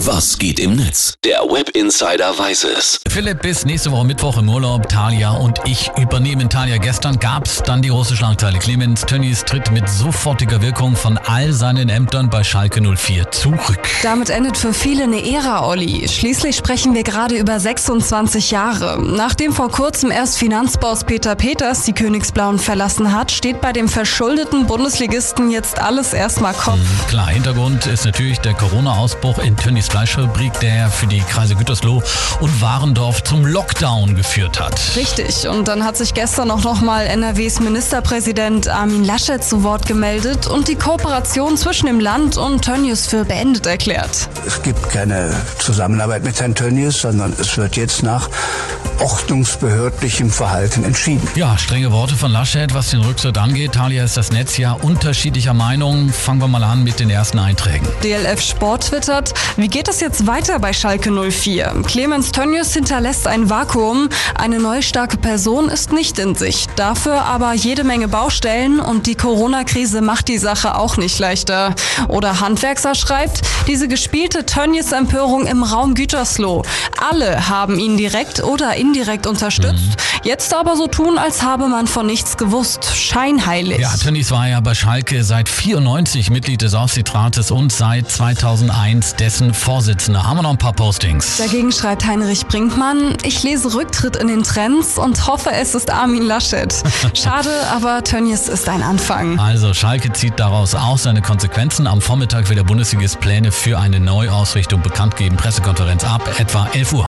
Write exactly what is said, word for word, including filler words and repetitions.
Was geht im Netz? Der Web Insider weiß es. Philipp bis nächste Woche Mittwoch im Urlaub. Talia und ich übernehmen. Talia, gestern gab es dann die große Schlagzeile. Clemens Tönnies tritt mit sofortiger Wirkung von all seinen Ämtern bei Schalke null vier zurück. Damit endet für viele eine Ära, Olli. Schließlich sprechen wir gerade über sechsundzwanzig Jahre. Nachdem vor kurzem erst Finanzboss Peter Peters die Königsblauen verlassen hat, steht bei dem verschuldeten Bundesligisten jetzt alles erstmal Kopf. Mhm, klar, Hintergrund ist natürlich der Corona-Ausbruch in Tönnies Fleischfabrik, der für die Kreise Gütersloh und Warendorf zum Lockdown geführt hat. Richtig. Und dann hat sich gestern auch nochmal N R Ws Ministerpräsident Armin Laschet zu Wort gemeldet und die Kooperation zwischen dem Land und Tönnies für beendet erklärt. Es gibt keine Zusammenarbeit mit Herrn Tönnies, sondern es wird jetzt nach ordnungsbehördlichem Verhalten entschieden. Ja, strenge Worte von Laschet, was den Rücktritt angeht. Talia, ist das Netz ja unterschiedlicher Meinung. Fangen wir mal an mit den ersten Einträgen. D L F Sport twittert: Wie geht es jetzt weiter bei Schalke null vier? Clemens Tönnies hinterlässt ein Vakuum. Eine neue starke Person ist nicht in Sicht. Dafür aber jede Menge Baustellen und die Corona-Krise macht die Sache auch nicht leichter. Oder Handwerkser schreibt: Diese gespielte Tönnies-Empörung im Raum Gütersloh. Alle haben ihn direkt oder indirekt unterstützt. Mhm. Jetzt aber so tun, als habe man von nichts gewusst. Scheinheilig. Ja, Tönnies war ja bei Schalke seit vierundneunzig Mitglied des Aufsichtsrates und seit zweitausendeins dessen Vorsitzender. Haben wir noch ein paar Postings? Dagegen schreibt Heinrich Brinkmann: Ich lese Rücktritt in den Trends und hoffe, es ist Armin Laschet. Schade, aber Tönnies ist ein Anfang. Also Schalke zieht daraus auch seine Konsequenzen. Am Vormittag will der Bundesligist Pläne für eine Neuausrichtung bekannt geben. Pressekonferenz ab etwa elf Uhr.